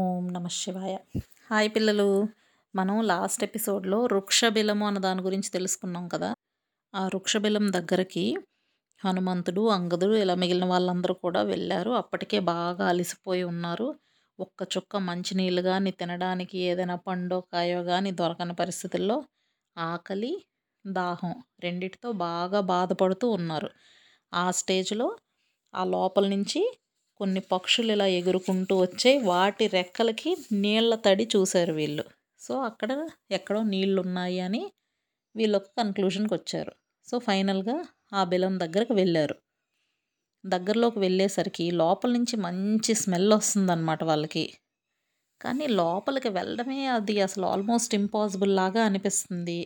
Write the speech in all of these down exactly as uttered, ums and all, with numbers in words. ఓం నమ శివాయ. హాయ్ పిల్లలు, మనం లాస్ట్ ఎపిసోడ్లో వృక్షబిలము అన్న దాని గురించి తెలుసుకున్నాం కదా. ఆ వృక్షబిలం దగ్గరికి హనుమంతుడు, అంగదుడు, ఇలా మిగిలిన వాళ్ళందరూ కూడా వెళ్ళారు. అప్పటికే బాగా అలసిపోయి ఉన్నారు. ఒక్క చుక్క మంచినీళ్ళు కానీ, తినడానికి ఏదైనా పండో కాయో కానీ దొరకని పరిస్థితుల్లో ఆకలి, దాహం రెండిటితో బాగా బాధపడుతూ ఉన్నారు. ఆ స్టేజ్లో ఆ లోపల నుంచి కొన్ని పక్షులు ఇలా ఎగురుకుంటూ వచ్చాయి. వాటి రెక్కలకి నీళ్ల తడి చూశారు వీళ్ళు. సో అక్కడ ఎక్కడో నీళ్ళు ఉన్నాయి అని వీళ్ళు ఒక కన్క్లూషన్కి వచ్చారు. సో ఫైనల్గా ఆ బిలం దగ్గరకు వెళ్ళారు. దగ్గరలోకి వెళ్ళేసరికి లోపల నుంచి మంచి స్మెల్ వస్తుందన్నమాట వాళ్ళకి. కానీ లోపలికి వెళ్ళడమే అది అసలు ఆల్మోస్ట్ ఇంపాసిబుల్ లాగా అనిపిస్తుంది.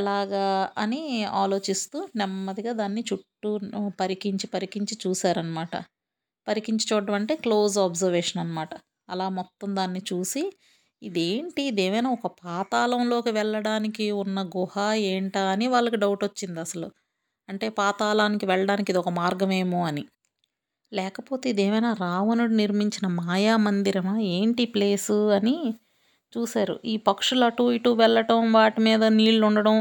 ఎలాగా అని ఆలోచిస్తూ నెమ్మదిగా దాన్ని చుట్టూ పరికించి పరికించి చూశారనమాట. పరికించి చూడడం అంటే క్లోజ్ అబ్జర్వేషన్ అనమాట. అలా మొత్తం దాన్ని చూసి, ఇదేంటి, ఇదేమైనా ఒక పాతాళంలోకి వెళ్ళడానికి ఉన్న గుహ ఏంటా అని వాళ్ళకి డౌట్ వచ్చింది. అసలు అంటే పాతాళానికి వెళ్ళడానికి ఇది ఒక మార్గమేమో అని, లేకపోతే ఇదేమైనా రావణుడు నిర్మించిన మాయా మందిరమా, ఏంటి ప్లేసు అని చూశారు. ఈ పక్షులు అటు ఇటు వెళ్ళటం, వాటి మీద నీళ్ళు ఉండడం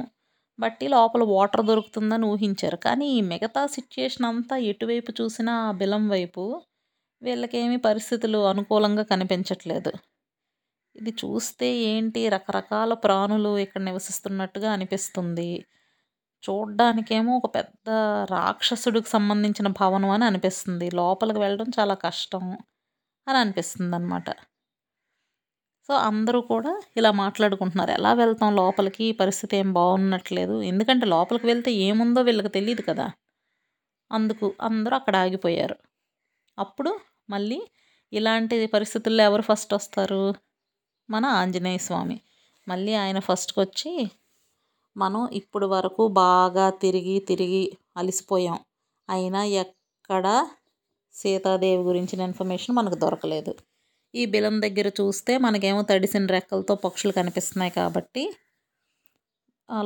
బట్టి లోపల వాటర్ దొరుకుతుందని ఊహించారు. కానీ ఈ మిగతా సిచ్యుయేషన్ అంతా ఎటువైపు చూసినా ఆ బిలం వైపు వీళ్ళకేమీ పరిస్థితులు అనుకూలంగా కనిపించట్లేదు. ఇది చూస్తే ఏంటి, రకరకాల ప్రాణులు ఇక్కడ నివసిస్తున్నట్టుగా అనిపిస్తుంది. చూడ్డానికేమో ఒక పెద్ద రాక్షసుడికి సంబంధించిన భవనం అని అనిపిస్తుంది. లోపలికి వెళ్ళడం చాలా కష్టం అని అనిపిస్తుంది అన్నమాట. సో అందరూ కూడా ఇలా మాట్లాడుకుంటున్నారు, ఎలా వెళ్తాం లోపలికి, పరిస్థితి ఏం బాగున్నట్లేదు. ఎందుకంటే లోపలికి వెళ్తే ఏముందో వీళ్ళకి తెలియదు కదా. అందుకు అందరూ అక్కడ ఆగిపోయారు. అప్పుడు మళ్ళీ ఇలాంటి పరిస్థితుల్లో ఎవరు ఫస్ట్ వస్తారు? మన ఆంజనేయ స్వామి. మళ్ళీ ఆయన ఫస్ట్కి వచ్చి, మనం ఇప్పుడు వరకు బాగా తిరిగి తిరిగి అలసిపోయాం, అయినా ఎక్కడ సీతాదేవి గురించిన ఇన్ఫర్మేషన్ మనకు దొరకలేదు. ఈ బిలం దగ్గర చూస్తే మనకేమో తడిసిన రెక్కలతో పక్షులు కనిపిస్తున్నాయి కాబట్టి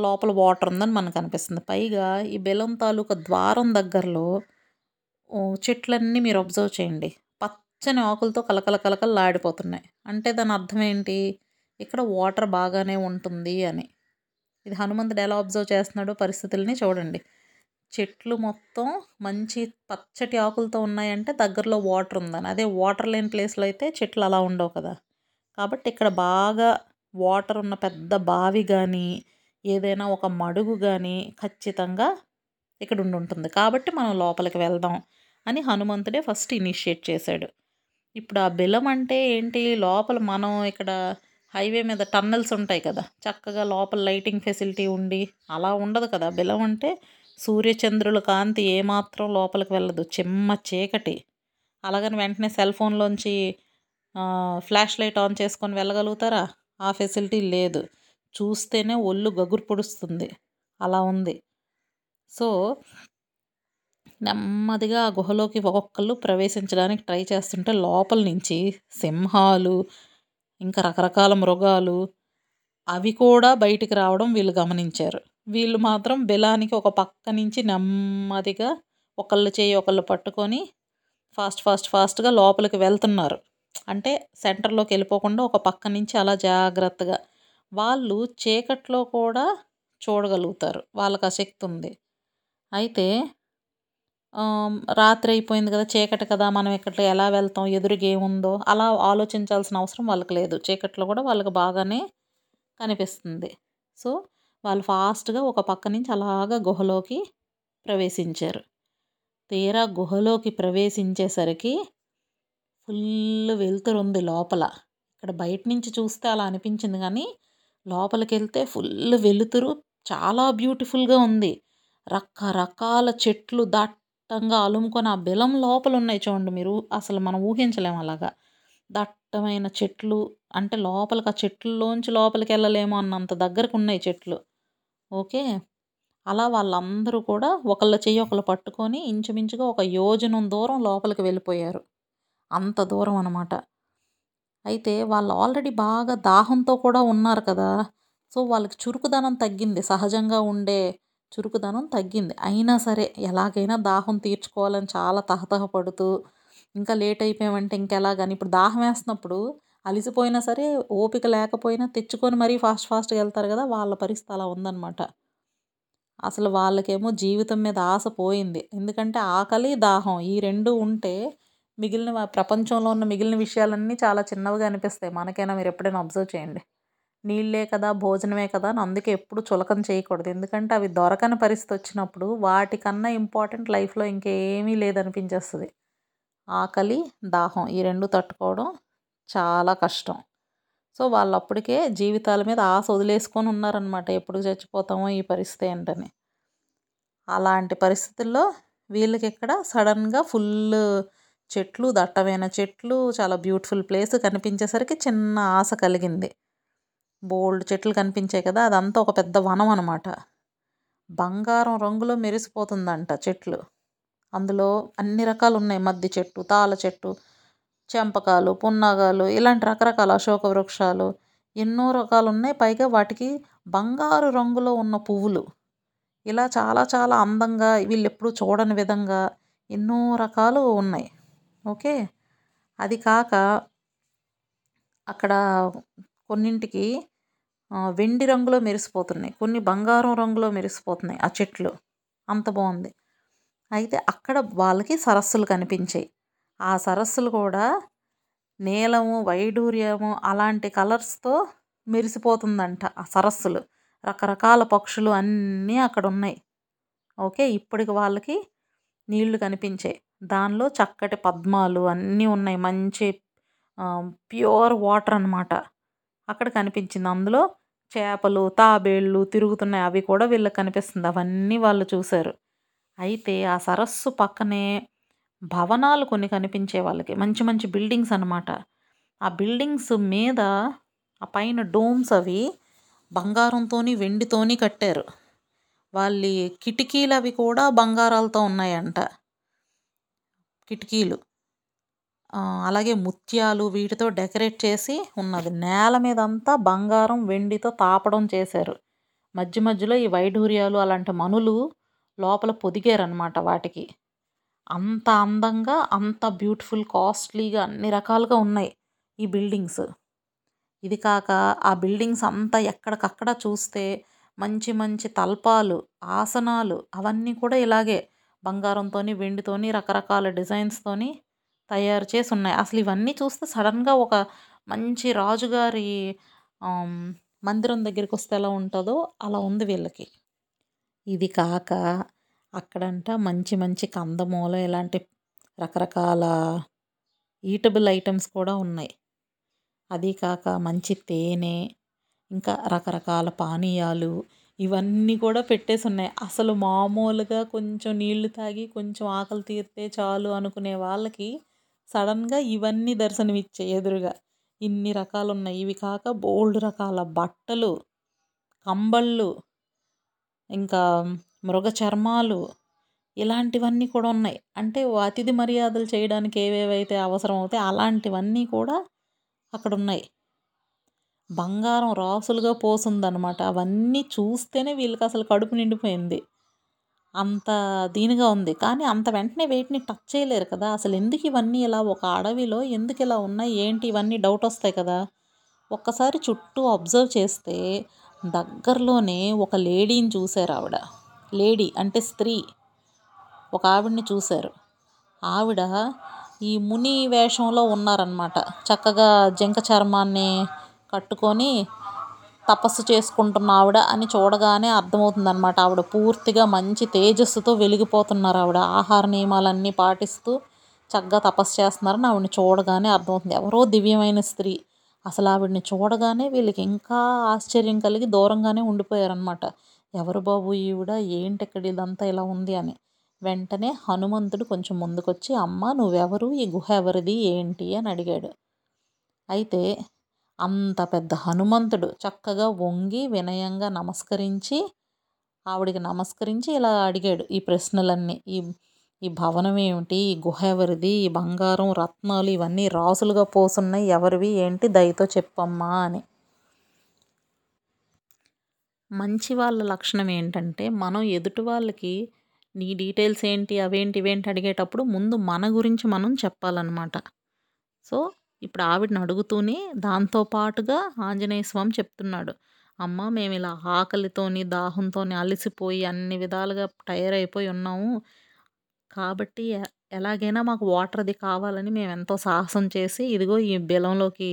లోపల వాటర్ ఉందని మనకు అనిపిస్తుంది. పైగా ఈ బిలం తాలూకా ద్వారం దగ్గరలో చెట్లన్నీ మీరు అబ్జర్వ్ చేయండి, పచ్చని ఆకులతో కలకల కలకలు ఆడిపోతున్నాయి. అంటే దాని అర్థం ఏంటి, ఇక్కడ వాటర్ బాగానే ఉంటుంది అని. ఇది హనుమంతుడు ఎలా అబ్జర్వ్ చేస్తున్నాడో పరిస్థితుల్ని చూడండి. చెట్లు మొత్తం మంచి పచ్చటి ఆకులతో ఉన్నాయంటే దగ్గరలో వాటర్ ఉందని. అదే వాటర్ లేని ప్లేస్లో అయితే చెట్లు అలా ఉండవు కదా. కాబట్టి ఇక్కడ బాగా వాటర్ ఉన్న పెద్ద బావి కానీ, ఏదైనా ఒక మడుగు కానీ ఖచ్చితంగా ఇక్కడ ఉండి ఉంటుంది. కాబట్టి మనం లోపలికి వెళ్దాం అని హనుమంతుడే ఫస్ట్ ఇనిషియేట్ చేశాడు. ఇప్పుడు ఆ బిలం అంటే ఏంటి, లోపల మనం ఇక్కడ హైవే మీద టన్నెల్స్ ఉంటాయి కదా, చక్కగా లోపల లైటింగ్ ఫెసిలిటీ ఉండి అలా ఉండదు కదా. బిలం అంటే సూర్యచంద్రుల కాంతి ఏమాత్రం లోపలికి వెళ్ళదు, చిమ్మ చీకటి. అలాగని వెంటనే సెల్ ఫోన్లోంచి ఫ్లాష్ లైట్ ఆన్ చేసుకొని వెళ్ళగలుగుతారా? ఆ ఫెసిలిటీ లేదు. చూస్తేనే ఒళ్ళు గగురు పొడుస్తుంది, అలా ఉంది. సో నెమ్మదిగా ఆ గుహలోకి ఒక్కొక్కళ్ళు ప్రవేశించడానికి ట్రై చేస్తుంటే లోపల నుంచి సింహాలు, ఇంకా రకరకాల మృగాలు, అవి కూడా బయటికి రావడం వీళ్ళు గమనించారు. వీళ్ళు మాత్రం బిలానికి ఒక పక్క నుంచి నెమ్మదిగా ఒకళ్ళు చేయి ఒకళ్ళు పట్టుకొని ఫాస్ట్ ఫాస్ట్ ఫాస్ట్గా లోపలికి వెళ్తున్నారు. అంటే సెంటర్లోకి వెళ్ళిపోకుండా ఒక పక్క నుంచి అలా జాగ్రత్తగా. వాళ్ళు చీకట్లో కూడా చూడగలుగుతారు, వాళ్ళకి ఆ శక్తి ఉంది. అయితే రాత్రి అయిపోయింది కదా, చీకటి కదా, మనం ఇక్కడ ఎలా వెళ్తాం, ఎదురుగా ఏముందో అలా ఆలోచించాల్సిన అవసరం వాళ్ళకి లేదు. చీకట్లో కూడా వాళ్ళకి బాగానే కనిపిస్తుంది. సో వాళ్ళు ఫాస్ట్గా ఒక పక్క నుంచి అలాగా గుహలోకి ప్రవేశించారు. తీరా గుహలోకి ప్రవేశించేసరికి ఫుల్ వెలుతురుంది లోపల. ఇక్కడ బయట నుంచి చూస్తే అలా అనిపించింది, కానీ లోపలికి వెళ్తే ఫుల్ వెలుతురు, చాలా బ్యూటిఫుల్గా ఉంది. రకరకాల చెట్లు దట్టంగా అలుముకొని ఆ బిలం లోపల ఉన్నాయి చూడండి మీరు. అసలు మనం ఊహించలేము అలాగా దట్టమైన చెట్లు. అంటే లోపలికి ఆ చెట్లలోంచి లోపలికి వెళ్ళలేము అన్నంత దగ్గరకు ఉన్నాయి చెట్లు. ఓకే, అలా వాళ్ళందరూ కూడా ఒకళ్ళ చెయ్యి ఒకళ్ళు పట్టుకొని ఇంచుమించుగా ఒక యోజనం దూరం లోపలికి వెళ్ళిపోయారు. అంత దూరం అన్నమాట. అయితే వాళ్ళు ఆల్రెడీ బాగా దాహంతో కూడా ఉన్నారు కదా. సో వాళ్ళకి చురుకుదనం తగ్గింది, సహజంగా ఉండే చురుకుదనం తగ్గింది. అయినా సరే ఎలాగైనా దాహం తీర్చుకోవాలని చాలా తహతహపడుతూ ఇంకా లేట్ అయిపోయామంటే ఇంకెలా కానీ. ఇప్పుడు దాహం వేస్తున్నప్పుడు అలిసిపోయినా సరే ఓపిక లేకపోయినా తెచ్చుకొని మరీ ఫాస్ట్ ఫాస్ట్గా వెళ్తారు కదా, వాళ్ళ పరిస్థితి అలా ఉందన్నమాట. అసలు వాళ్ళకేమో జీవితం మీద ఆశ పోయింది, ఎందుకంటే ఆకలి దాహం ఈ రెండు ఉంటే మిగిలిన ప్రపంచంలో ఉన్న మిగిలిన విషయాలన్నీ చాలా చిన్నవిగా అనిపిస్తాయి మనకైనా. మీరు ఎప్పుడైనా అబ్జర్వ్ చేయండి, నీళ్ళే కదా భోజనమే కదా అని అందుకే ఎప్పుడు చులకం చేయకూడదు, ఎందుకంటే అవి దొరకని పరిస్థితి వచ్చినప్పుడు వాటికన్నా ఇంపార్టెంట్ లైఫ్లో ఇంకేమీ లేదనిపించేస్తుంది. ఆకలి దాహం ఈ రెండు తట్టుకోవడం చాలా కష్టం. సో వాళ్ళు అప్పటికే జీవితాల మీద ఆశ వదిలేసుకొని ఉన్నారనమాట, ఎప్పుడు చచ్చిపోతామో ఈ పరిస్థితి ఏంటని. అలాంటి పరిస్థితుల్లో వీళ్ళకి ఇక్కడ సడన్గా ఫుల్ చెట్లు, దట్టమైన చెట్లు, చాలా బ్యూటిఫుల్ ప్లేస్ కనిపించేసరికి చిన్న ఆశ కలిగింది. బోల్డ్ చెట్లు కనిపించాయి కదా, అదంతా ఒక పెద్ద వనం అనమాట. బంగారం రంగులో మెరిసిపోతుందంట చెట్లు, అందులో అన్ని రకాలు ఉన్నాయి. మద్ది చెట్టు, తాళ చెట్టు, చెంపకాలు, పున్నాగాలు, ఇలాంటి రకరకాల అశోక వృక్షాలు ఎన్నో రకాలు ఉన్నాయి. పైగా వాటికి బంగారు రంగులో ఉన్న పువ్వులు, ఇలా చాలా చాలా అందంగా వీళ్ళు ఎప్పుడూ చూడని విధంగా ఎన్నో రకాలు ఉన్నాయి. ఓకే, అది కాక అక్కడ కొన్నింటికి వెండి రంగులో మెరిసిపోతున్నాయి, కొన్ని బంగారం రంగులో మెరిసిపోతున్నాయి ఆ చెట్లు, అంత బాగుంది. అయితే అక్కడ వాళ్ళకి సరస్సులు కనిపించాయి. ఆ సరస్సులు కూడా నీలము, వైడూర్యము అలాంటి కలర్స్తో మెరిసిపోతుందంట ఆ సరస్సులు. రకరకాల పక్షులు అన్నీ అక్కడ ఉన్నాయి. ఓకే, ఇప్పటికి వాళ్ళకి నీళ్లు కనిపించాయి, దానిలో చక్కటి పద్మాలు అన్నీ ఉన్నాయి, మంచి ప్యూర్ వాటర్ అన్నమాట అక్కడ కనిపించింది. అందులో చేపలు, తాబేళ్ళు తిరుగుతున్నాయి, అవి కూడా వీళ్ళకి కనిపిస్తుంది. అవన్నీ వాళ్ళు చూశారు. అయితే ఆ సరస్సు పక్కనే భవనాలు కొన్ని కనిపించే వాళ్ళకి, మంచి మంచి బిల్డింగ్స్ అన్నమాట. ఆ బిల్డింగ్స్ మీద ఆ పైన డోమ్స్ అవి బంగారంతోని వెండితోని కట్టారు. వాళ్ళ కిటికీలు అవి కూడా బంగారాలతో ఉన్నాయంట, కిటికీలు అలాగే ముత్యాలు వీటితో డెకరేట్ చేసి ఉన్నది. నేల మీద అంతా బంగారం వెండితో తాపడం చేశారు. మధ్య మధ్యలో ఈ వైఢూర్యాలు అలాంటి మనులు లోపల పొదిగారనమాట వాటికి. అంత అందంగా, అంత బ్యూటిఫుల్, కాస్ట్లీగా అన్ని రకాలుగా ఉన్నాయి ఈ బిల్డింగ్స్. ఇది కాక ఆ బిల్డింగ్స్ అంతా ఎక్కడికక్కడ చూస్తే మంచి మంచి తల్పాలు, ఆసనాలు అవన్నీ కూడా ఇలాగే బంగారంతోని వెండితోని రకరకాల డిజైన్స్తోని తయారు చేసి ఉన్నాయి. అసలు ఇవన్నీ చూస్తే సడన్గా ఒక మంచి రాజుగారి మందిరం దగ్గరికి వస్తే ఎలా ఉంటుందో అలా ఉంది వీళ్ళకి. ఇది కాక అక్కడంట మంచి మంచి కందమూల ఇలాంటి రకరకాల ఈటబుల్ ఐటమ్స్ కూడా ఉన్నాయి. అది కాక మంచి తేనె, ఇంకా రకరకాల పానీయాలు ఇవన్నీ కూడా పెట్టేసి ఉన్నాయి. అసలు మామూలుగా కొంచెం నీళ్లు తాగి కొంచెం ఆకలి తీరితే చాలు అనుకునే వాళ్ళకి సడన్గా ఇవన్నీ దర్శనమిచ్చే ఎదురుగా ఇన్ని రకాలు ఉన్నాయి. ఇవి కాక బోల్డ్ రకాల బట్టలు, కంబళ్ళు, ఇంకా మృగ చర్మాలు ఇలాంటివన్నీ కూడా ఉన్నాయి. అంటే అతిథి మర్యాదలు చేయడానికి ఏవేవైతే అవసరం అవుతాయి అలాంటివన్నీ కూడా అక్కడ ఉన్నాయి. బంగారం రాసులుగా పోసుందనమాట. అవన్నీ చూస్తేనే వీళ్ళకి అసలు కడుపు నిండిపోయింది, అంత దీనిగా ఉంది. కానీ అంత వెంటనే వేటిని టచ్ చేయలేరు కదా, అసలు ఎందుకు ఇవన్నీ ఇలా ఒక అడవిలో ఎందుకు ఇలా ఉన్నాయి ఏంటి ఇవన్నీ డౌట్ వస్తాయి కదా. ఒక్కసారి చుట్టూ అబ్జర్వ్ చేస్తే దగ్గరలోనే ఒక లేడీని చూశారు. ఆవిడ లేడీ అంటే స్త్రీ, ఒక ఆవిడని చూశారు. ఆవిడ ఈ ముని వేషంలో ఉన్నారనమాట. చక్కగా జింక చర్మాన్ని కట్టుకొని తపస్సు చేసుకుంటున్న ఆవిడ అని చూడగానే అర్థమవుతుందన్నమాట. ఆవిడ పూర్తిగా మంచి తేజస్సుతో వెలిగిపోతున్నారు. ఆవిడ ఆహార నియమాలన్నీ పాటిస్తూ చక్కగా తపస్సు చేస్తున్నారని ఆవిడని చూడగానే అర్థమవుతుంది. ఎవరో దివ్యమైన స్త్రీ. అసలు ఆవిడని చూడగానే వీళ్ళకి ఇంకా ఆశ్చర్యం కలిగి దూరంగానే ఉండిపోయారనమాట. ఎవరు బాబు ఈవిడ, ఏంటి ఇక్కడ ఇదంతా ఇలా ఉంది అని. వెంటనే హనుమంతుడు కొంచెం ముందుకొచ్చి, అమ్మ నువ్వెవరు, ఈ గుహ ఎవరిది ఏంటి అని అడిగాడు. అయితే అంత పెద్ద హనుమంతుడు చక్కగా వంగి వినయంగా నమస్కరించి, ఆవిడికి నమస్కరించి ఇలా అడిగాడు ఈ ప్రశ్నలన్నీ. ఈ ఈ భవనం ఏమిటి, ఈ గుహ ఎవరిది, ఈ బంగారం రత్నాలు ఇవన్నీ రాసులుగా పోసున్నాయి ఎవరివి ఏంటి, దయతో చెప్పమ్మా అని. మంచి వాళ్ళ లక్షణం ఏంటంటే మనం ఎదుటి వాళ్ళకి నీ డీటెయిల్స్ ఏంటి అవేంటి ఇవేంటి అడిగేటప్పుడు ముందు మన గురించి మనం చెప్పాలన్నమాట. సో ఇప్పుడు ఆవిడని అడుగుతూనే దాంతోపాటుగా ఆంజనేయ స్వామి చెప్తున్నాడు, అమ్మ మేము ఇలా ఆకలితోని దాహంతోని అలసిపోయి అన్ని విధాలుగా టైర్ అయిపోయి ఉన్నాము, కాబట్టి ఎలాగైనా మాకు వాటర్ అది కావాలని మేము ఎంతో సాహసం చేసి ఇదిగో ఈ బెలంలోకి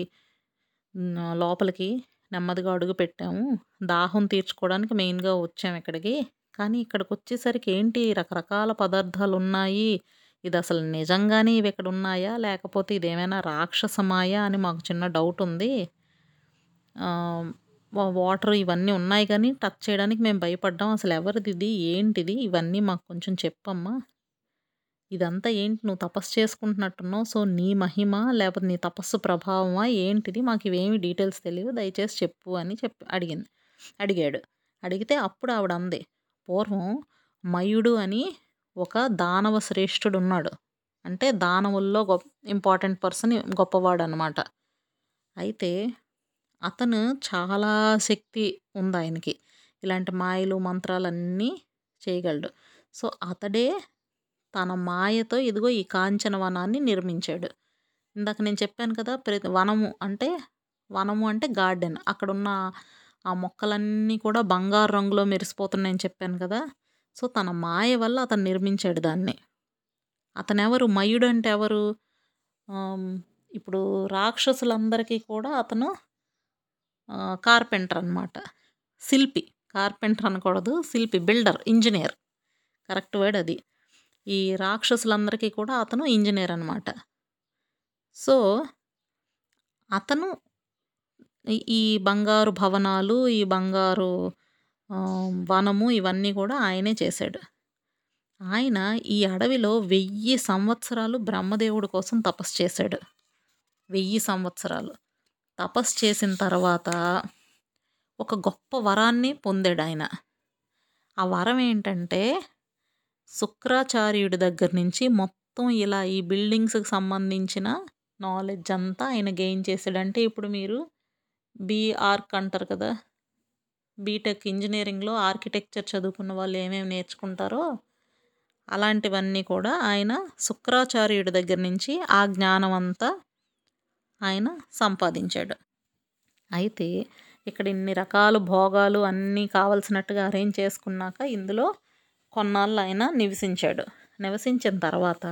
లోపలికి నెమ్మదిగా అడుగు పెట్టాము, దాహం తీర్చుకోవడానికి మెయిన్గా వచ్చాము ఇక్కడికి. కానీ ఇక్కడికి వచ్చేసరికి ఏంటి రకరకాల పదార్థాలు ఉన్నాయి, ఇది అసలు నిజంగానే ఇవి ఇక్కడ ఉన్నాయా లేకపోతే ఇదేమైనా రాక్షసమాయా అని మాకు చిన్న డౌట్ ఉంది. వాటర్ ఇవన్నీ ఉన్నాయి కానీ టచ్ చేయడానికి మేము భయపడ్డాం, అసలు ఎవరిది ఇది ఏంటిది ఇవన్నీ మాకు కొంచెం చెప్పమ్మా, ఇదంతా ఏంటి నువ్వు తపస్సు చేసుకుంటున్నట్టున్నావు, సో నీ మహిమ లేకపోతే నీ తపస్సు ప్రభావమా ఏంటిది, మాకు ఇవేమి డీటెయిల్స్ తెలియదు దయచేసి చెప్పు అని చెప్పి అడిగింది అడిగాడు అడిగితే అప్పుడు ఆవిడ అంది, పూర్వం మయుడు అని ఒక దానవ శ్రేష్ఠుడు ఉన్నాడు, అంటే దానవుల్లో గొప్ప ఇంపార్టెంట్ పర్సన్ గొప్పవాడు అనమాట. అయితే అతను చాలా శక్తి ఉంది ఆయనకి, ఇలాంటి మాయలు మంత్రాలన్నీ చేయగలడు. సో అతడే తన మాయతో ఇదిగో ఈ కాంచన వనాన్ని నిర్మించాడు. ఇందాక నేను చెప్పాను కదా ప్రతి వనము అంటే వనము అంటే గార్డెన్, అక్కడున్న ఆ మొక్కలన్నీ కూడా బంగారు రంగులో మెరిసిపోతున్నాయని చెప్పాను కదా. సో తన మాయ వల్ల అతను నిర్మించాడు దాన్ని. అతను ఎవరు, మయుడు అంటే ఎవరు, ఇప్పుడు రాక్షసులందరికీ కూడా అతను కార్పెంటర్ అనమాట, శిల్పి, కార్పెంటర్ అనకూడదు శిల్పి, బిల్డర్, ఇంజనీర్ కరెక్ట్ వర్డ్ అది. ఈ రాక్షసులందరికీ కూడా అతను ఇంజనీర్ అనమాట. సో అతను ఈ బంగారు భవనాలు ఈ బంగారు వనము ఇవన్నీ కూడా ఆయనే చేశాడు. ఆయన ఈ అడవిలో వెయ్యి సంవత్సరాలు బ్రహ్మదేవుడి కోసం తపస్సు చేశాడు. వెయ్యి సంవత్సరాలు తపస్సు చేసిన తర్వాత ఒక గొప్ప వరాన్ని పొందాడు ఆయన. ఆ వరం ఏంటంటే శుక్రాచార్యుడి దగ్గర నుంచి మొత్తం ఇలా ఈ బిల్డింగ్స్కి సంబంధించిన నాలెడ్జ్ అంతా ఆయన గెయిన్ చేశాడు. అంటే ఇప్పుడు మీరు బీఆర్క్ అంటారు కదా, బీటెక్ ఇంజనీరింగ్లో ఆర్కిటెక్చర్ చదువుకున్న వాళ్ళు ఏమేమి నేర్చుకుంటారో అలాంటివన్నీ కూడా ఆయన శుక్రాచార్యుడి దగ్గర నుంచి ఆ జ్ఞానం అంతా ఆయన సంపాదించాడు. అయితే ఇక్కడ ఇన్ని రకాల భోగాలు అన్నీ కావలసినట్టుగా అరేంజ్ చేసుకున్నాక ఇందులో కొన్నాళ్ళు ఆయన నివసించాడు. నివసించిన తర్వాత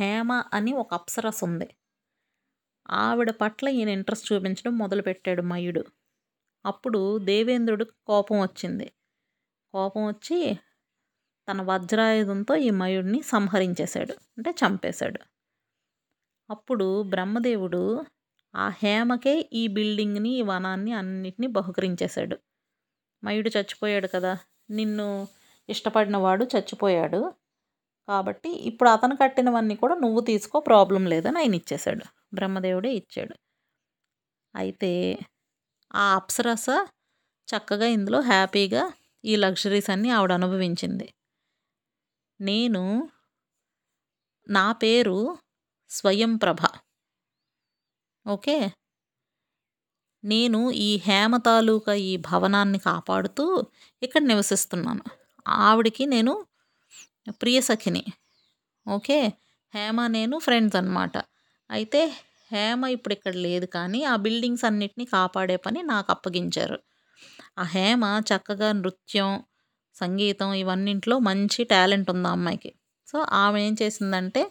హేమ అని ఒక అప్సరస్ ఉంది, ఆవిడ పట్ల ఈయన ఇంట్రెస్ట్ చూపించడం మొదలుపెట్టాడు మయుడు. అప్పుడు దేవేంద్రుడు కోపం వచ్చింది, కోపం వచ్చి తన వజ్రాయుధంతో ఈ మయుడిని సంహరించేశాడు, అంటే చంపేశాడు. అప్పుడు బ్రహ్మదేవుడు ఆ హేమకే ఈ బిల్డింగ్ని ఈ వనాన్ని అన్నిటినీ బహుకరించేశాడు. మయుడు చచ్చిపోయాడు కదా, నిన్ను ఇష్టపడిన వాడు చచ్చిపోయాడు కాబట్టి ఇప్పుడు అతను కట్టినవన్నీ కూడా నువ్వు తీసుకో ప్రాబ్లం లేదని ఆయన ఇచ్చేశాడు, బ్రహ్మదేవుడే ఇచ్చాడు. అయితే ఆ అప్సరస చక్కగా ఇందులో హ్యాపీగా ఈ లగ్జరీస్ అన్నీ ఆవిడ అనుభవించింది. నేను నా పేరు స్వయంప్రభ, ఓకే, నేను ఈ హేమ తాలూకా ఈ భవనాన్ని కాపాడుతూ ఇక్కడ నివసిస్తున్నాను. ఆవిడికి నేను ప్రియసఖిని, ఓకే, హేమ నేను ఫ్రెండ్స్ అన్నమాట. అయితే హేమ ఇప్పుడు ఇక్కడ లేదు కానీ ఆ బిల్డింగ్స్ అన్నిటినీ కాపాడే పని నాకు అప్పగించారు. ఆ హేమ చక్కగా నృత్యం సంగీతం ఇవన్నింటిలో మంచి టాలెంట్ ఉంది ఆ అమ్మాయికి. సో ఆమె ఏం చేసిందంటే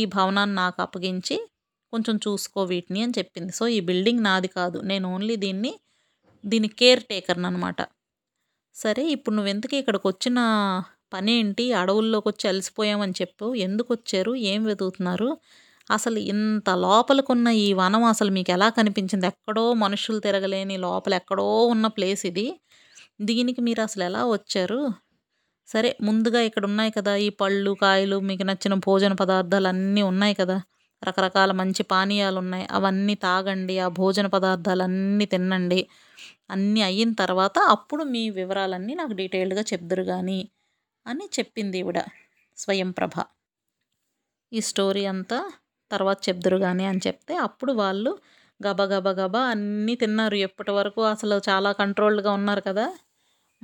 ఈ భవనాన్ని నాకు అప్పగించి కొంచెం చూసుకో వీటిని అని చెప్పింది. సో ఈ బిల్డింగ్ నాది కాదు, నేను ఓన్లీ దీన్ని దీని కేర్ టేకర్ని అనమాట. సరే ఇప్పుడు నువ్వెందుకు ఇక్కడికి వచ్చిన పని ఏంటి, అడవుల్లోకి వచ్చి అలసిపోయామని చెప్పు, ఎందుకు వచ్చారు, ఏం వెతుకుతున్నారు, అసలు ఇంత లోపలికున్న ఈ వనం అసలు మీకు ఎలా కనిపించింది, ఎక్కడో మనుషులు తిరగలేని లోపల ఎక్కడో ఉన్న ప్లేస్ ఇది, దీనికి మీరు అసలు ఎలా వచ్చారు, సరే ముందుగా ఇక్కడ ఉన్నాయి కదా ఈ పళ్ళు కాయలు మీకు నచ్చిన భోజన పదార్థాలు అన్నీ ఉన్నాయి కదా, రకరకాల మంచి పానీయాలు ఉన్నాయి, అవన్నీ తాగండి, ఆ భోజన పదార్థాలు అన్నీ తినండి, అన్నీ అయిన తర్వాత అప్పుడు మీ వివరాలన్నీ నాకు డీటెయిల్డ్గా చెప్దురు కానీ అని చెప్పింది ఈవిడ స్వయంప్రభ. ఈ స్టోరీ అంతా తర్వాత చెప్దురు కానీ అని చెప్తే అప్పుడు వాళ్ళు గబా గబా గబా అన్నీ తిన్నారు. ఎప్పటి వరకు అసలు చాలా కంట్రోల్డ్గా ఉన్నారు కదా,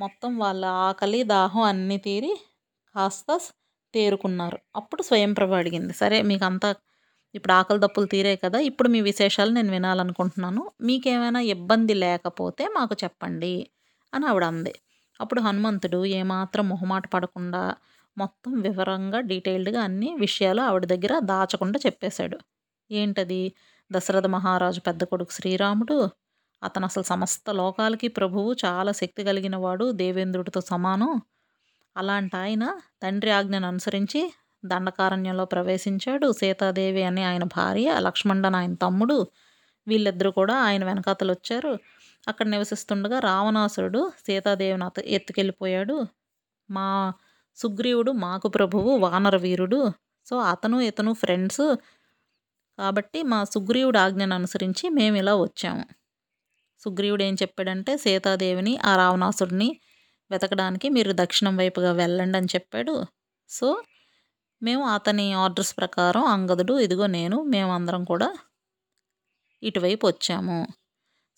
మొత్తం వాళ్ళ ఆకలి దాహం అన్నీ తీరి కాస్త తేరుకున్నారు. అప్పుడు స్వయంప్రభ అడిగింది, సరే మీకు అంతా ఇప్పుడు ఆకలి దప్పులు తీరే కదా, ఇప్పుడు మీ విశేషాలు నేను వినాలనుకుంటున్నాను, మీకేమైనా ఇబ్బంది లేకపోతే మాకు చెప్పండి అని ఆవిడ అంది. అప్పుడు హనుమంతుడు ఏమాత్రం మొహమాట పడకుండా మొత్తం వివరంగా డీటెయిల్డ్గా అన్ని విషయాలు ఆవిడ దగ్గర దాచకుండా చెప్పేశాడు. ఏంటది? దశరథ మహారాజు పెద్ద కొడుకు శ్రీరాముడు, అతను అసలు సమస్త లోకాలకి ప్రభువు, చాలా శక్తి కలిగిన వాడు, దేవేంద్రుడితో సమానం. అలాంటి ఆయన తండ్రి ఆజ్ఞను అనుసరించి దండకారణ్యంలో ప్రవేశించాడు. సీతాదేవి అని ఆయన భార్య, లక్ష్మణుడు ఆయన తమ్ముడు, వీళ్ళిద్దరూ కూడా ఆయన వెనకాతలు వచ్చారు. అక్కడ నివసిస్తుండగా రావణాసురుడు సీతాదేవిని అత ఎత్తుకెళ్ళిపోయాడు. మా సుగ్రీవుడు మాకు ప్రభువు, వానర వీరుడు, సో అతను ఇతను ఫ్రెండ్స్ కాబట్టి మా సుగ్రీవుడు ఆజ్ఞను అనుసరించి మేము ఇలా వచ్చాము. సుగ్రీవుడు ఏం చెప్పాడంటే, సీతాదేవిని ఆ రావణాసురుడిని వెతకడానికి మీరు దక్షిణం వైపుగా వెళ్ళండి అని చెప్పాడు. సో మేము అతని ఆర్డర్స్ ప్రకారం అంగదుడు, ఇదిగో నేను, మేమందరం కూడా ఇటువైపు వచ్చాము.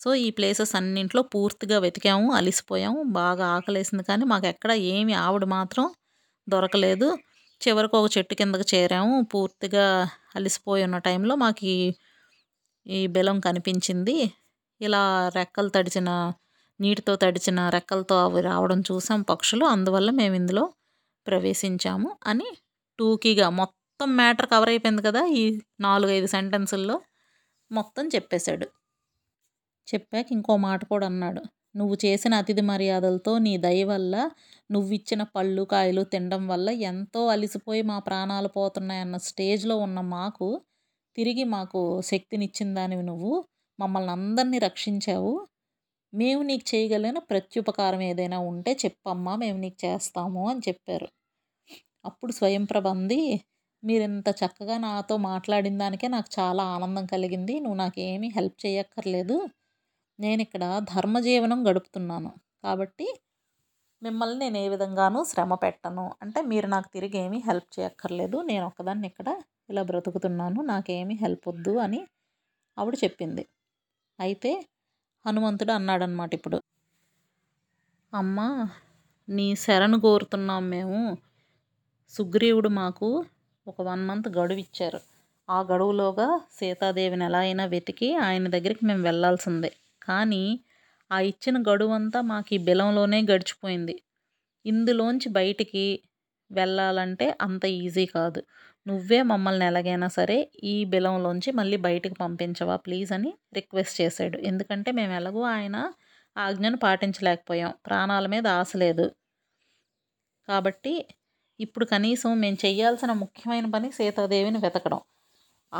సో ఈ ప్లేసెస్ అన్నింట్లో పూర్తిగా వెతికాము, అలిసిపోయాము, బాగా ఆకలేసింది, కానీ మాకు ఎక్కడ ఏమి ఆవిడ మాత్రం దొరకలేదు. చివరకు ఒక చెట్టు కిందకు చేరాము. పూర్తిగా అలిసిపోయి ఉన్న టైంలో మాకు ఈ ఈ బెలం కనిపించింది. ఇలా రెక్కలు తడిచిన, నీటితో తడిచిన రెక్కలతో అవి రావడం చూసాం పక్షులు, అందువల్ల మేము ఇందులో ప్రవేశించాము అని టూకీగా మొత్తం మ్యాటర్ కవర్ అయిపోయింది కదా. ఈ నాలుగైదు సెంటెన్సుల్లో మొత్తం చెప్పేశాడు. చెప్పాక ఇంకో మాట కూడా అన్నాడు, నువ్వు చేసిన అతిథి మర్యాదలతో, నీ దయ వల్ల, నువ్విచ్చిన పళ్ళు కాయలు తినడం వల్ల ఎంతో అలిసిపోయి మా ప్రాణాలు పోతున్నాయన్న స్టేజ్లో ఉన్న మాకు తిరిగి మాకు శక్తినిచ్చిన దానివి నువ్వు, మమ్మల్ని అందరినీ రక్షించావు. మేము నీకు చేయగలిగిన ప్రత్యుపకారం ఏదైనా ఉంటే చెప్పమ్మా, మేము నీకు చేస్తాము అని చెప్పారు. అప్పుడు స్వయంప్రభ అంది, మీరింత చక్కగా నాతో మాట్లాడిన దానికే నాకు చాలా ఆనందం కలిగింది, నువ్వు నాకేమీ హెల్ప్ చేయక్కర్లేదు, నేను ఇక్కడ ధర్మజీవనం గడుపుతున్నాను కాబట్టి మిమ్మల్ని నేను ఏ విధంగానూ శ్రమ పెట్టను, అంటే మీరు నాకు తిరిగి ఏమీ హెల్ప్ చేయక్కర్లేదు, నేను ఒక్కదాన్ని ఇక్కడ ఇలా బ్రతుకుతున్నాను, నాకేమీ హెల్ప్ వద్దు అని ఆవిడ చెప్పింది. అయితే హనుమంతుడు అన్నాడనమాట, ఇప్పుడు అమ్మ నీ శరణు కోరుతున్నాం మేము, సుగ్రీవుడు మాకు ఒక వన్ మంత్ గడువు ఇచ్చారు, ఆ గడువులోగా సీతాదేవిని ఎలా అయినా వెతికి ఆయన దగ్గరికి మేము వెళ్ళాల్సిందే, కానీ ఆ ఇచ్చిన గడువు అంతా మాకు ఈ బిలంలోనే గడిచిపోయింది, ఇందులోంచి బయటికి వెళ్ళాలంటే అంత ఈజీ కాదు, నువ్వే మమ్మల్ని ఎలాగైనా సరే ఈ బిలంలోంచి మళ్ళీ బయటికి పంపించవా ప్లీజ్ అని రిక్వెస్ట్ చేశాడు. ఎందుకంటే మేము ఎలాగో ఆయన ఆజ్ఞను పాటించలేకపోయాం, ప్రాణాల మీద ఆశ లేదు కాబట్టి ఇప్పుడు కనీసం మేము చేయాల్సిన ముఖ్యమైన పని సీతాదేవిని వెతకడం,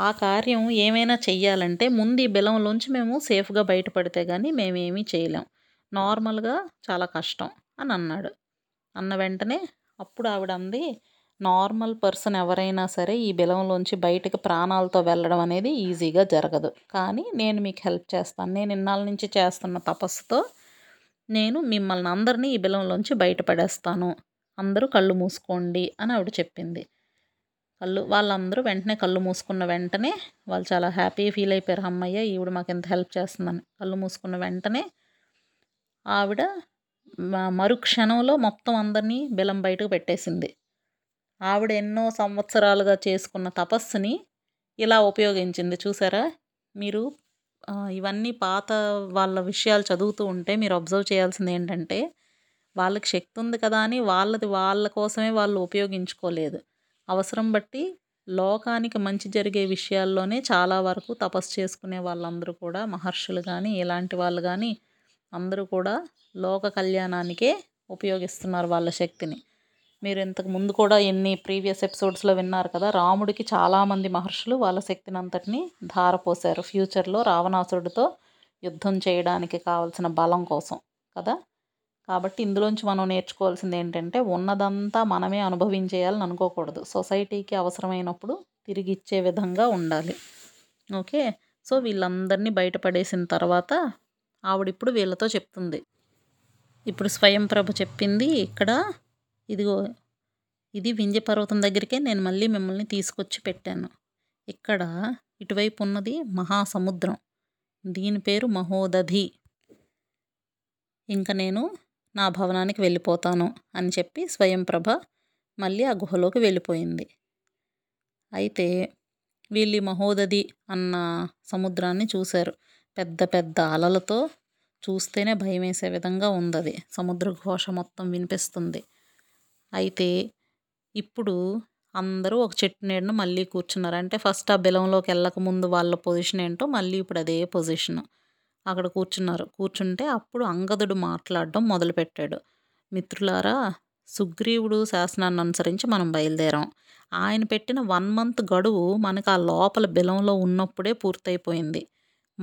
ఆ కార్యం ఏమైనా చెయ్యాలంటే ముందు ఈ బిలంలోంచి మేము సేఫ్గా బయటపడితే కానీ మేమేమీ చేయలేం, నార్మల్గా చాలా కష్టం అని అన్నాడు. అన్న వెంటనే అప్పుడు ఆవిడ అంది, నార్మల్ పర్సన్ ఎవరైనా సరే ఈ బిలంలోంచి బయటకు ప్రాణాలతో వెళ్ళడం అనేది ఈజీగా జరగదు, కానీ నేను మీకు హెల్ప్ చేస్తాను, నేను ఇన్నాళ్ళ నుంచి చేస్తున్న తపస్సుతో నేను మిమ్మల్ని అందరినీ ఈ బిలంలోంచి బయటపడేస్తాను, అందరూ కళ్ళు మూసుకోండి అని ఆవిడ చెప్పింది. కళ్ళు వాళ్ళందరూ వెంటనే కళ్ళు మూసుకున్న వెంటనే వాళ్ళు చాలా హ్యాపీ ఫీల్ అయిపోయారు, అమ్మయ్య ఈవిడ మాకు ఎంత హెల్ప్ చేస్తుందని. కళ్ళు మూసుకున్న వెంటనే ఆవిడ మరుక్షణంలో మొత్తం అందరినీ బిలం బయటకు పెట్టేసింది. ఆవిడ ఎన్నో సంవత్సరాలుగా చేసుకున్న తపస్సుని ఇలా ఉపయోగించింది. చూసారా, మీరు ఇవన్నీ పాత వాళ్ళ విషయాలు చదువుతూ ఉంటే మీరు అబ్జర్వ్ చేయాల్సింది ఏంటంటే, వాళ్ళకి శక్తి ఉంది కదా అని వాళ్ళది వాళ్ళ కోసమే వాళ్ళు ఉపయోగించుకోలేదు, అవసరం బట్టి లోకానికి మంచి జరిగే విషయాల్లోనే చాలా వరకు తపస్సు చేసుకునే వాళ్ళందరూ కూడా మహర్షులు కానీ ఇలాంటి వాళ్ళు కానీ అందరూ కూడా లోక కళ్యాణానికే ఉపయోగిస్తున్నారు వాళ్ళ శక్తిని. మీరు ఇంతకు ముందు కూడా ఎన్ని ప్రీవియస్ ఎపిసోడ్స్లో విన్నారు కదా, రాముడికి చాలామంది మహర్షులు వాళ్ళ శక్తిని అంతటినీ ధారపోశారు ఫ్యూచర్లో రావణాసురుడితో యుద్ధం చేయడానికి కావాల్సిన బలం కోసం కదా. కాబట్టి ఇందులోంచి మనం నేర్చుకోవాల్సింది ఏంటంటే, ఉన్నదంతా మనమే అనుభవించేయాలని అనుకోకూడదు, సొసైటీకి అవసరమైనప్పుడు తిరిగి ఇచ్చే విధంగా ఉండాలి. ఓకే, సో వీళ్ళందరినీ బయటపడేసిన తర్వాత ఆవిడిప్పుడు వీళ్ళతో చెప్తుంది, ఇప్పుడు స్వయంప్రభ చెప్పింది, ఇక్కడ ఇదిగో ఇది వింధ్య పర్వతం దగ్గరికే నేను మళ్ళీ మిమ్మల్ని తీసుకొచ్చి పెట్టాను, ఇక్కడ ఇటువైపు ఉన్నది మహాసముద్రం, దీని పేరు మహోదధి, ఇంకా నేను నా భవనానికి వెళ్ళిపోతాను అని చెప్పి స్వయంప్రభ మళ్ళీ ఆ గుహలోకి వెళ్ళిపోయింది. అయితే వీళ్ళు మహోదధి అన్న సముద్రాన్ని చూశారు. పెద్ద పెద్ద అలలతో చూస్తేనే భయం వేసే విధంగా ఉంది. అది సముద్ర ఘోష మొత్తం వినిపిస్తుంది. అయితే ఇప్పుడు అందరూ ఒక చెట్టు నీడను మళ్ళీ కూర్చున్నారు. అంటే ఫస్ట్ ఆ బెలంలోకి వెళ్ళక ముందు వాళ్ళ పొజిషన్ ఏంటో మళ్ళీ ఇప్పుడు అదే పొజిషను అక్కడ కూర్చున్నారు. కూర్చుంటే అప్పుడు అంగదుడు మాట్లాడడం మొదలుపెట్టాడు. మిత్రులారా, సుగ్రీవుడు శాసనాన్ని అనుసరించి మనం బయలుదేరాం. ఆయన పెట్టిన వన్ మంత్ గడువు మనకు ఆ లోపల బెలంలో ఉన్నప్పుడే పూర్తయిపోయింది.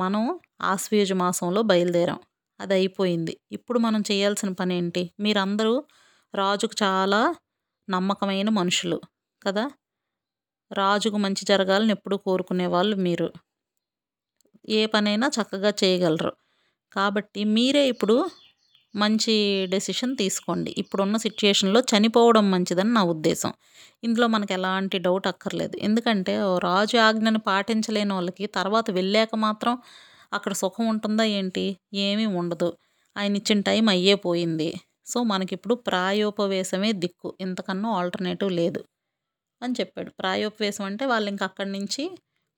మనం ఆశ్వయుజ మాసంలో బయలుదేరాం, అది అయిపోయింది. ఇప్పుడు మనం చేయాల్సిన పని ఏంటి? మీరందరూ రాజుకు చాలా నమ్మకమైన మనుషులు కదా, రాజుకు మంచి జరగాలని ఎప్పుడూ కోరుకునేవాళ్ళు. మీరు ఏ పనైనా చక్కగా చేయగలరు. కాబట్టి మీరే ఇప్పుడు మంచి డెసిషన్ తీసుకోండి. ఇప్పుడున్న సిచ్యుయేషన్లో చనిపోవడం మంచిదని నా ఉద్దేశం. ఇందులో మనకు ఎలాంటి డౌట్ అక్కర్లేదు. ఎందుకంటే రాజు ఆజ్ఞను పాటించలేని వాళ్ళకి తర్వాత వెళ్ళాక మాత్రం అక్కడ సుఖం ఉంటుందా ఏంటి? ఏమీ ఉండదు. ఆయన ఇచ్చిన టైం అయ్యే పోయింది. సో మనకిప్పుడు ప్రాయోపవేశమే దిక్కు, ఇంతకన్నా ఆల్టర్నేటివ్ లేదు అని చెప్పాడు. ప్రాయోపవేశం అంటే వాళ్ళు ఇంక అక్కడి నుంచి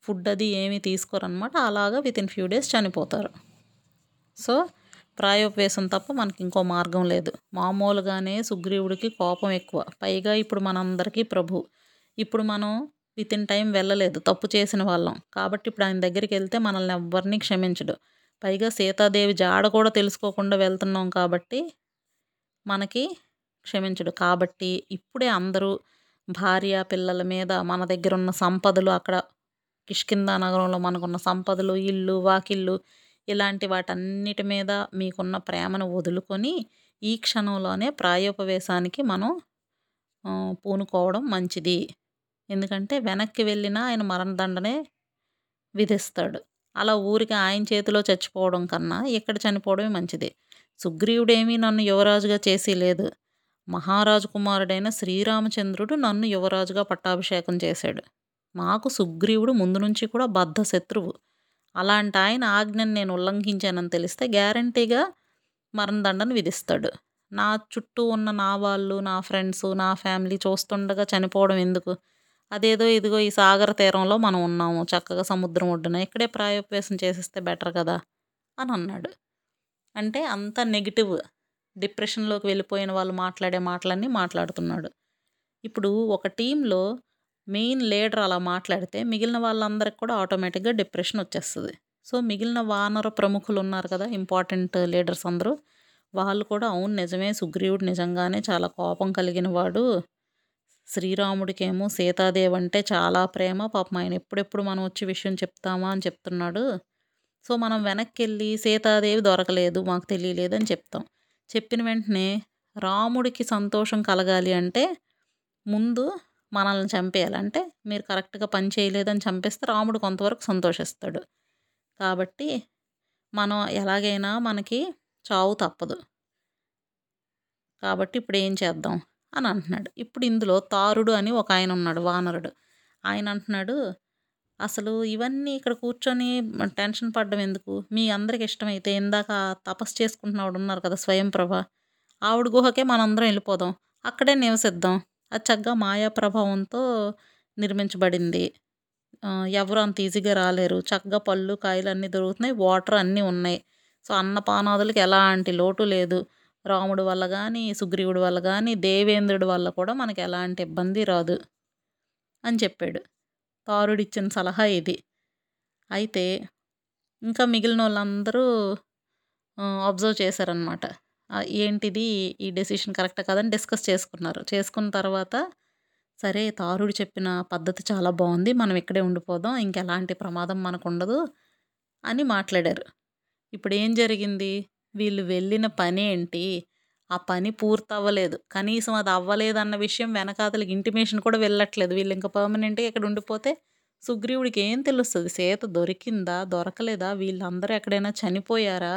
ఫుడ్ అది ఏమీ తీసుకోరనమాట. అలాగా విత్ ఇన్ ఫ్యూ డేస్ చనిపోతారు. సో ప్రాయోపవేశం తప్ప మనకి ఇంకో మార్గం లేదు. మామూలుగానే సుగ్రీవుడికి కోపం ఎక్కువ, పైగా ఇప్పుడు మనందరికీ ప్రభు. ఇప్పుడు మనం విత్ ఇన్ టైం వెళ్ళలేదు, తప్పు చేసిన వాళ్ళం. కాబట్టి ఇప్పుడు ఆయన దగ్గరికి వెళ్తే మనల్ని ఎవ్వరిని క్షమించడు. పైగా సీతాదేవి జాడ కూడా తెలుసుకోకుండా వెళ్తున్నాం కాబట్టి మనకి క్షమించడు. కాబట్టి ఇప్పుడే అందరూ భార్య పిల్లల మీద, మన దగ్గర ఉన్న సంపదలు, అక్కడ కిష్కిందా నగరంలో మనకున్న సంపదలు, ఇల్లు వాకిళ్ళు, ఇలాంటి వాటన్నిటి మీద మీకున్న ప్రేమను వదులుకొని ఈ క్షణంలోనే ప్రాయోపవేశానికి మనం పూనుకోవడం మంచిది. ఎందుకంటే వెనక్కి వెళ్ళినా ఆయన మరణదండనే విధిస్తాడు. అలా ఊరికి ఆయన చేతిలో చచ్చిపోవడం కన్నా ఇక్కడ చనిపోవడమే మంచిది. సుగ్రీవుడేమీ నన్ను యువరాజుగా చేసి లేదు, మహారాజు కుమారుడైన శ్రీరామచంద్రుడు నన్ను యువరాజుగా పట్టాభిషేకం చేశాడు. మాకు సుగ్రీవుడు ముందు నుంచి కూడా బద్ధ శత్రువు. అలాంటి ఆయన ఆజ్ఞను నేను ఉల్లంఘించానని తెలిస్తే గ్యారంటీగా మరణదండను విధిస్తాడు. నా చుట్టూ ఉన్న నా వాళ్ళు, నా ఫ్రెండ్స్, నా ఫ్యామిలీ చూస్తుండగా చనిపోవడం ఎందుకు? అదేదో ఇదిగో ఈ సాగర తీరంలో మనం ఉన్నాము, చక్కగా సముద్రం ఒడ్డున, ఇక్కడే ప్రాయోపవేశం చేసేస్తే బెటర్ కదా అని అన్నాడు. అంటే అంత నెగిటివ్, డిప్రెషన్లోకి వెళ్ళిపోయిన వాళ్ళు మాట్లాడే మాటలన్నీ మాట్లాడుతున్నాడు. ఇప్పుడు ఒక టీంలో మెయిన్ లీడర్ అలా మాట్లాడితే మిగిలిన వాళ్ళందరికి కూడా ఆటోమేటిక్గా డిప్రెషన్ వచ్చేస్తుంది. సో మిగిలిన వానర ప్రముఖులు ఉన్నారు కదా, ఇంపార్టెంట్ లీడర్స్ అందరూ, వాళ్ళు కూడా అవును నిజమే, సుగ్రీవుడు నిజంగానే చాలా కోపం కలిగిన వాడు. శ్రీరాముడికేమో సీతాదేవి అంటే చాలా ప్రేమ, పాపం ఆయన ఎప్పుడెప్పుడు మనం వచ్చి విషయం చెప్తామా అని చెప్తున్నాడు. సో మనం వెనక్కి వెళ్ళి సీతాదేవి దొరకలేదు, మాకు తెలియలేదు అని చెప్తాం. చెప్పిన వెంటనే రాముడికి సంతోషం కలగాలి అంటే ముందు మనల్ని చంపేయాలంటే, మీరు కరెక్ట్గా పని చేయలేదని చంపేస్తే రాముడు కొంతవరకు సంతోషిస్తాడు. కాబట్టి మనం ఎలాగైనా మనకి చావు తప్పదు, కాబట్టి ఇప్పుడు ఏం చేద్దాం అని అంటున్నాడు. ఇప్పుడు ఇందులో తారుడు అని ఒక ఆయన ఉన్నాడు, వానరుడు. ఆయన అంటున్నాడు, అసలు ఇవన్నీ ఇక్కడ కూర్చొని టెన్షన్ పడడం ఎందుకు? మీ అందరికి ఇష్టమైతే ఇందాక తపస్సు చేసుకుంటున్నవాడు ఉన్నారు కదా స్వయంప్రభ, ఆవిడ గుహకే మనందరం వెళ్ళిపోదాం, అక్కడే నివసిద్దాం. అది చక్కగా మాయా ప్రభావంతో నిర్మించబడింది, ఎవరు అంత ఈజీగా రాలేరు, చక్కగా పళ్ళు కాయలు అన్నీ దొరుకుతున్నాయి, వాటర్ అన్నీ ఉన్నాయి. సో అన్నపానాదులకు ఎలాంటి లోటు లేదు. రాముడి వల్ల కానీ సుగ్రీవుడి వల్ల కానీ దేవేంద్రుడి వల్ల కూడా మనకు ఎలాంటి ఇబ్బంది రాదు అని చెప్పాడు. తారుడిచ్చిన సలహా ఇది. అయితే ఇంకా మిగిలిన వాళ్ళందరూ అబ్జర్వ్ చేశారనమాట. ఏంటిది ఈ డెసిషన్ కరెక్ట్ కాదని డిస్కస్ చేసుకున్నారు. చేసుకున్న తర్వాత సరే, తారుడు చెప్పిన పద్ధతి చాలా బాగుంది, మనం ఇక్కడే ఉండిపోదాం, ఇంకెలాంటి ప్రమాదం మనకు ఉండదు అని మాట్లాడారు. ఇప్పుడు ఏం జరిగింది? వీళ్ళు వెళ్ళిన పని ఏంటి? ఆ పని పూర్తి అవ్వలేదు, కనీసం అది అవ్వలేదు అన్న విషయం వెనకాతలకి ఇంటిమేషన్ కూడా వెళ్ళట్లేదు. వీళ్ళు ఇంకా పర్మనెంట్గా ఇక్కడ ఉండిపోతే సుగ్రీవుడికి ఏం తెలుస్తుంది? సీత దొరికిందా దొరకలేదా, వీళ్ళందరూ ఎక్కడైనా చనిపోయారా,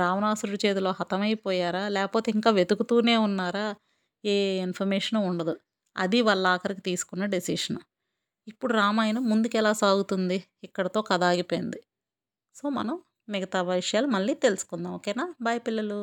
రావణాసురుడి చేతిలో హతమైపోయారా, లేకపోతే ఇంకా వెతుకుతూనే ఉన్నారా, ఏ ఇన్ఫర్మేషను ఉండదు. అది వాళ్ళ ఆఖరికి తీసుకున్న డెసిషన్. ఇప్పుడు రామాయణం ముందుకెలా సాగుతుంది? ఇక్కడతో కథ ఆగిపోయింది. సో మనం మిగతా విషయాలు మళ్ళీ తెలుసుకుందాం. ఓకేనా? బాయ్ పిల్లలు.